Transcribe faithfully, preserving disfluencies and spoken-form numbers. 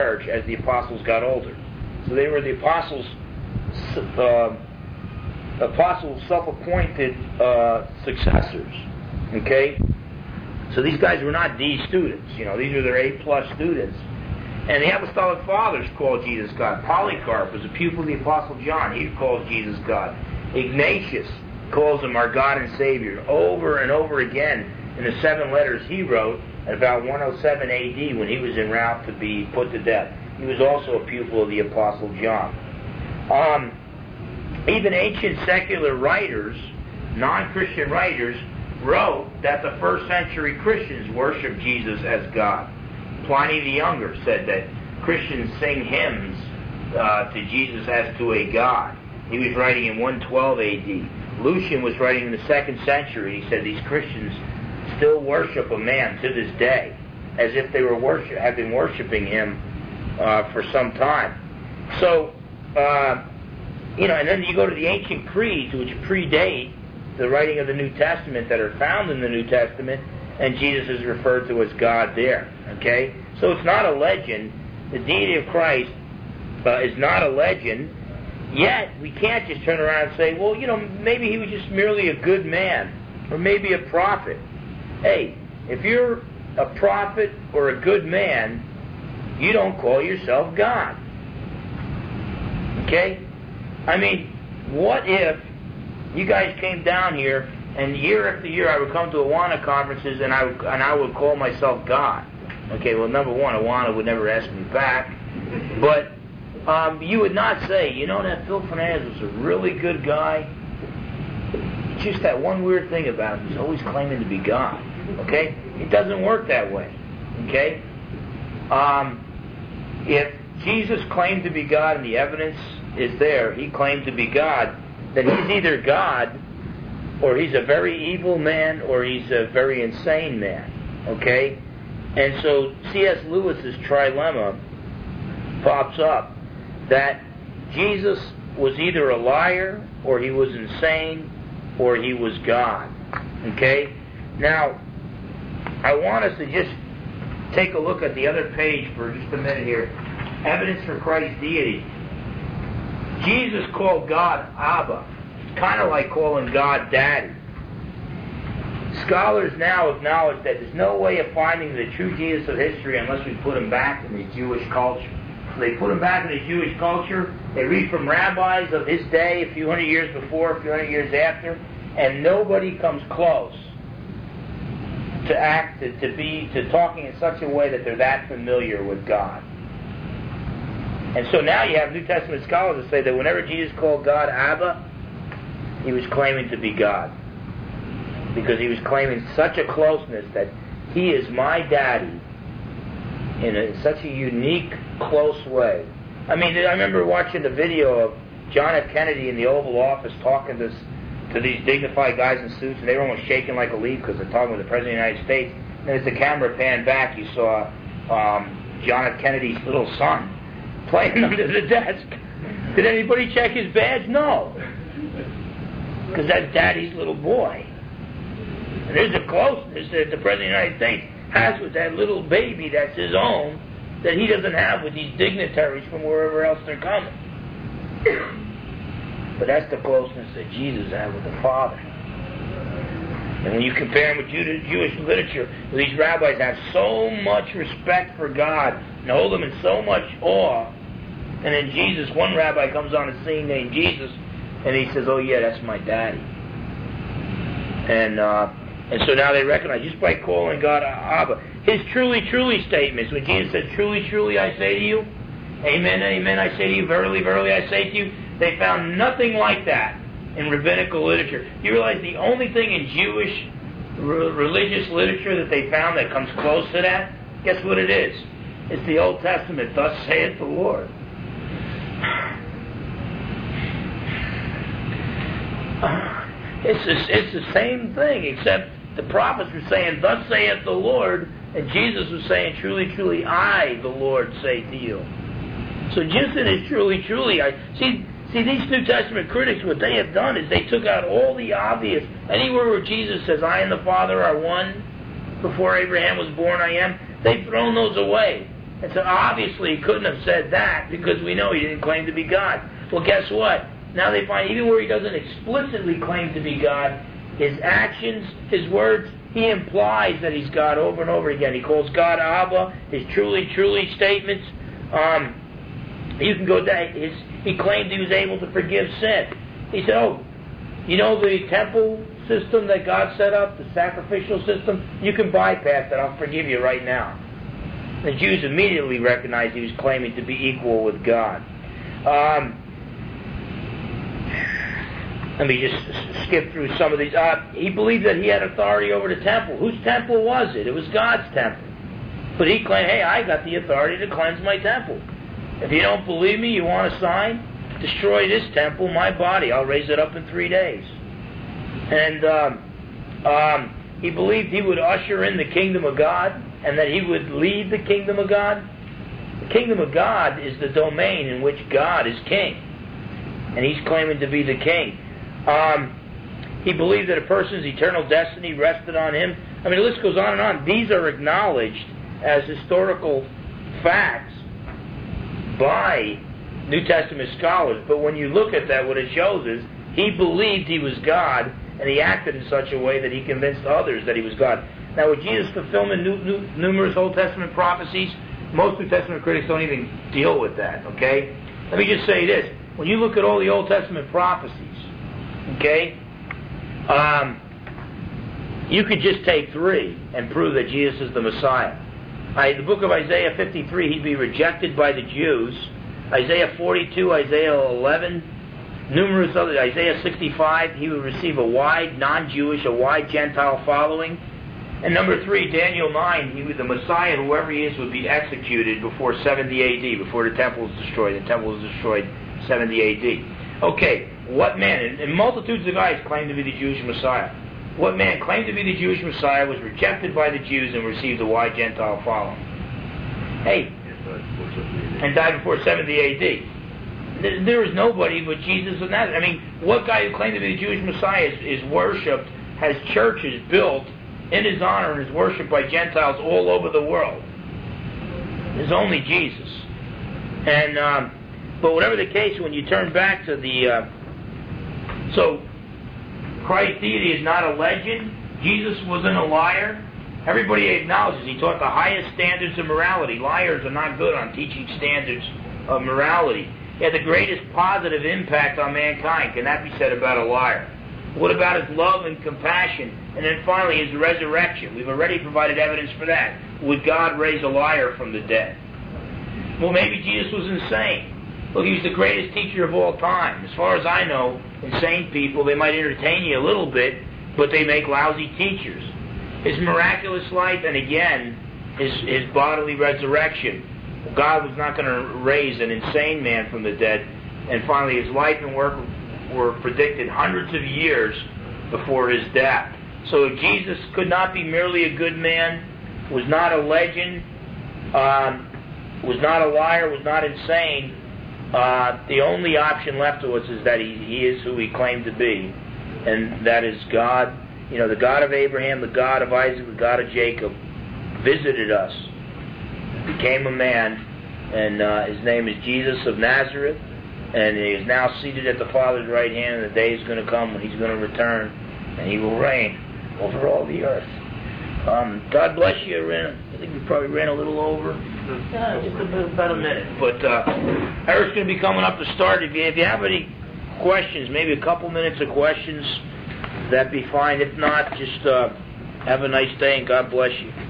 church as the apostles got older. So they were the apostles, uh, apostles self-appointed uh, successors. Okay? So these guys were not D students. You know, these were their A-plus students. And the Apostolic Fathers called Jesus God. Polycarp was a pupil of the Apostle John. He calls Jesus God. Ignatius calls him our God and Savior. Over and over again in the seven letters he wrote at about one oh seven A D when he was en route to be put to death. He was also a pupil of the Apostle John. Um, even ancient secular writers, non-Christian writers, wrote that the first century Christians worshiped Jesus as God. Pliny the Younger said that Christians sing hymns uh, to Jesus as to a god. He was writing in one twelve A D Lucian was writing in the second century, and he said these Christians still worship a man to this day, as if they were worship, have been worshiping him uh, for some time. So, uh, you know, and then you go to the ancient creeds, which predate the writing of the New Testament, that are found in the New Testament, and Jesus is referred to as God there. Okay? So it's not a legend. The deity of Christ uh, is not a legend. Yet, we can't just turn around and say, well, you know, maybe he was just merely a good man, or maybe a prophet. Hey, if you're a prophet or a good man, you don't call yourself God. Okay? I mean, what if you guys came down here, and year after year I would come to Awana conferences and I would, and I would call myself God? Okay, well, number one, Awana would never ask me back. But um, you would not say, you know, that Phil Fernandes was a really good guy. It's just that one weird thing about him. He's always claiming to be God. Okay? It doesn't work that way. Okay? Um, if Jesus claimed to be God and the evidence is there, he claimed to be God, then he's either God or he's a very evil man or he's a very insane man. Okay? And so C S Lewis's trilemma pops up, that Jesus was either a liar or he was insane or he was God. Okay? Now, I want us to just take a look at the other page for just a minute here. Evidence for Christ's deity. Jesus called God Abba. It's kind of like calling God Daddy. Scholars now acknowledge that there's no way of finding the true Jesus of history unless we put him back in the Jewish culture. So they put him back in the Jewish culture. They read from rabbis of his day a few hundred years before, a few hundred years after, and nobody comes close to act, to, to be, to talking in such a way that they're that familiar with God. And so now you have New Testament scholars that say that whenever Jesus called God Abba, he was claiming to be God, because he was claiming such a closeness that he is my daddy in a, such a unique, close way. I mean, I remember watching the video of John F. Kennedy in the Oval Office talking to, to these dignified guys in suits, and they were almost shaking like a leaf because they're talking with the President of the United States. And as the camera panned back, you saw um, John F. Kennedy's little son playing under the desk. Did anybody check his badge? No. Because that's Daddy's little boy. And there's a closeness that the President of the United States has with that little baby that's his own, that he doesn't have with these dignitaries from wherever else they're coming. But that's the closeness that Jesus had with the Father. And when you compare him with Jew- Jewish literature, these rabbis have so much respect for God and hold him in so much awe. And then Jesus, one rabbi comes on the scene named Jesus, and he says, oh yeah, that's my daddy. And uh, and so now they recognize, just by calling God Abba, his truly, truly statements, when Jesus said, truly, truly, I say to you, amen, amen, I say to you, verily, verily, I say to you, they found nothing like that in rabbinical literature. You realize the only thing in Jewish re- religious literature that they found that comes close to that, guess what it is? It's the Old Testament, thus saith the Lord. It's the, it's the same thing, except the prophets were saying, thus saith the Lord, and Jesus was saying, truly, truly, I, the Lord, say to you. So just in his truly, truly, I... See, See, these New Testament critics, what they have done is they took out all the obvious. Anywhere where Jesus says, I and the Father are one, before Abraham was born I am, they've thrown those away. And so obviously he couldn't have said that, because we know he didn't claim to be God. Well, guess what? Now they find even where he doesn't explicitly claim to be God, his actions, his words, he implies that he's God over and over again. He calls God Abba, his truly, truly statements. Um, you can go down, his, he claimed he was able to forgive sin. He said, oh, you know the temple system that God set up, the sacrificial system? You can bypass that. I'll forgive you right now. The Jews immediately recognized he was claiming to be equal with God. Um, let me just skip through some of these. Uh, he believed that he had authority over the temple. Whose temple was it? It was God's temple. But he claimed, hey, I got the authority to cleanse my temple. If you don't believe me, you want a sign? Destroy this temple, my body. I'll raise it up in three days. And um, um, he believed he would usher in the kingdom of God, and that he would lead the kingdom of God. The kingdom of God is the domain in which God is king, and he's claiming to be the king. Um, he believed that a person's eternal destiny rested on him. I mean, the list goes on and on. These are acknowledged as historical facts by New Testament scholars, but when you look at that, what it shows is he believed he was God, and he acted in such a way that he convinced others that he was God. Now, with Jesus' fulfillment, new, new, numerous Old Testament prophecies, most New Testament critics don't even deal with that, okay? Let me just say this. When you look at all the Old Testament prophecies, okay, um, you could just take three and prove that Jesus is the Messiah. I, the book of Isaiah fifty-three, he'd be rejected by the Jews. Isaiah forty-two, Isaiah eleven, numerous others. Isaiah sixty-five, he would receive a wide non-Jewish, a wide Gentile following. And number three, Daniel nine, he was the Messiah, whoever he is, would be executed before seventy A D, before the temple was destroyed. The temple was destroyed seventy A D. Okay, what man, and, and multitudes of guys claimed to be the Jewish Messiah. What man claimed to be the Jewish Messiah was rejected by the Jews and received a wide Gentile following. Hey, and died before seventy A D. There is nobody but Jesus in that. I mean, what guy who claimed to be the Jewish Messiah is, is worshipped, has churches built in his honor and is worshipped by Gentiles all over the world? There's only Jesus. And um, but whatever the case, when you turn back to the uh, so Christ's deity is not a legend. Jesus wasn't a liar. Everybody acknowledges he taught the highest standards of morality. Liars are not good on teaching standards of morality. He had the greatest positive impact on mankind. Can that be said about a liar? What about his love and compassion? And then finally, his resurrection. We've already provided evidence for that. Would God raise a liar from the dead? Well, maybe Jesus was insane. Look, he was the greatest teacher of all time. As far as I know, insane people, they might entertain you a little bit, but they make lousy teachers. His miraculous life, and again, his, his bodily resurrection. God was not going to raise an insane man from the dead. And finally, his life and work were predicted hundreds of years before his death. So Jesus could not be merely a good man, was not a legend, um, was not a liar, was not insane. Uh, the only option left to us is that he, he is who he claimed to be, and that is God. You know, the God of Abraham, the God of Isaac, the God of Jacob visited us, became a man, and uh, his name is Jesus of Nazareth, and he is now seated at the Father's right hand, and the day is going to come when he's going to return, and he will reign over all the earth. Um, God bless you. I, ran, I think we probably ran a little over, uh, just a bit, about a minute. But uh, Eric's going to be coming up to start. If you, if you have any questions, maybe a couple minutes of questions, that'd be fine. If not, just uh, have a nice day and God bless you.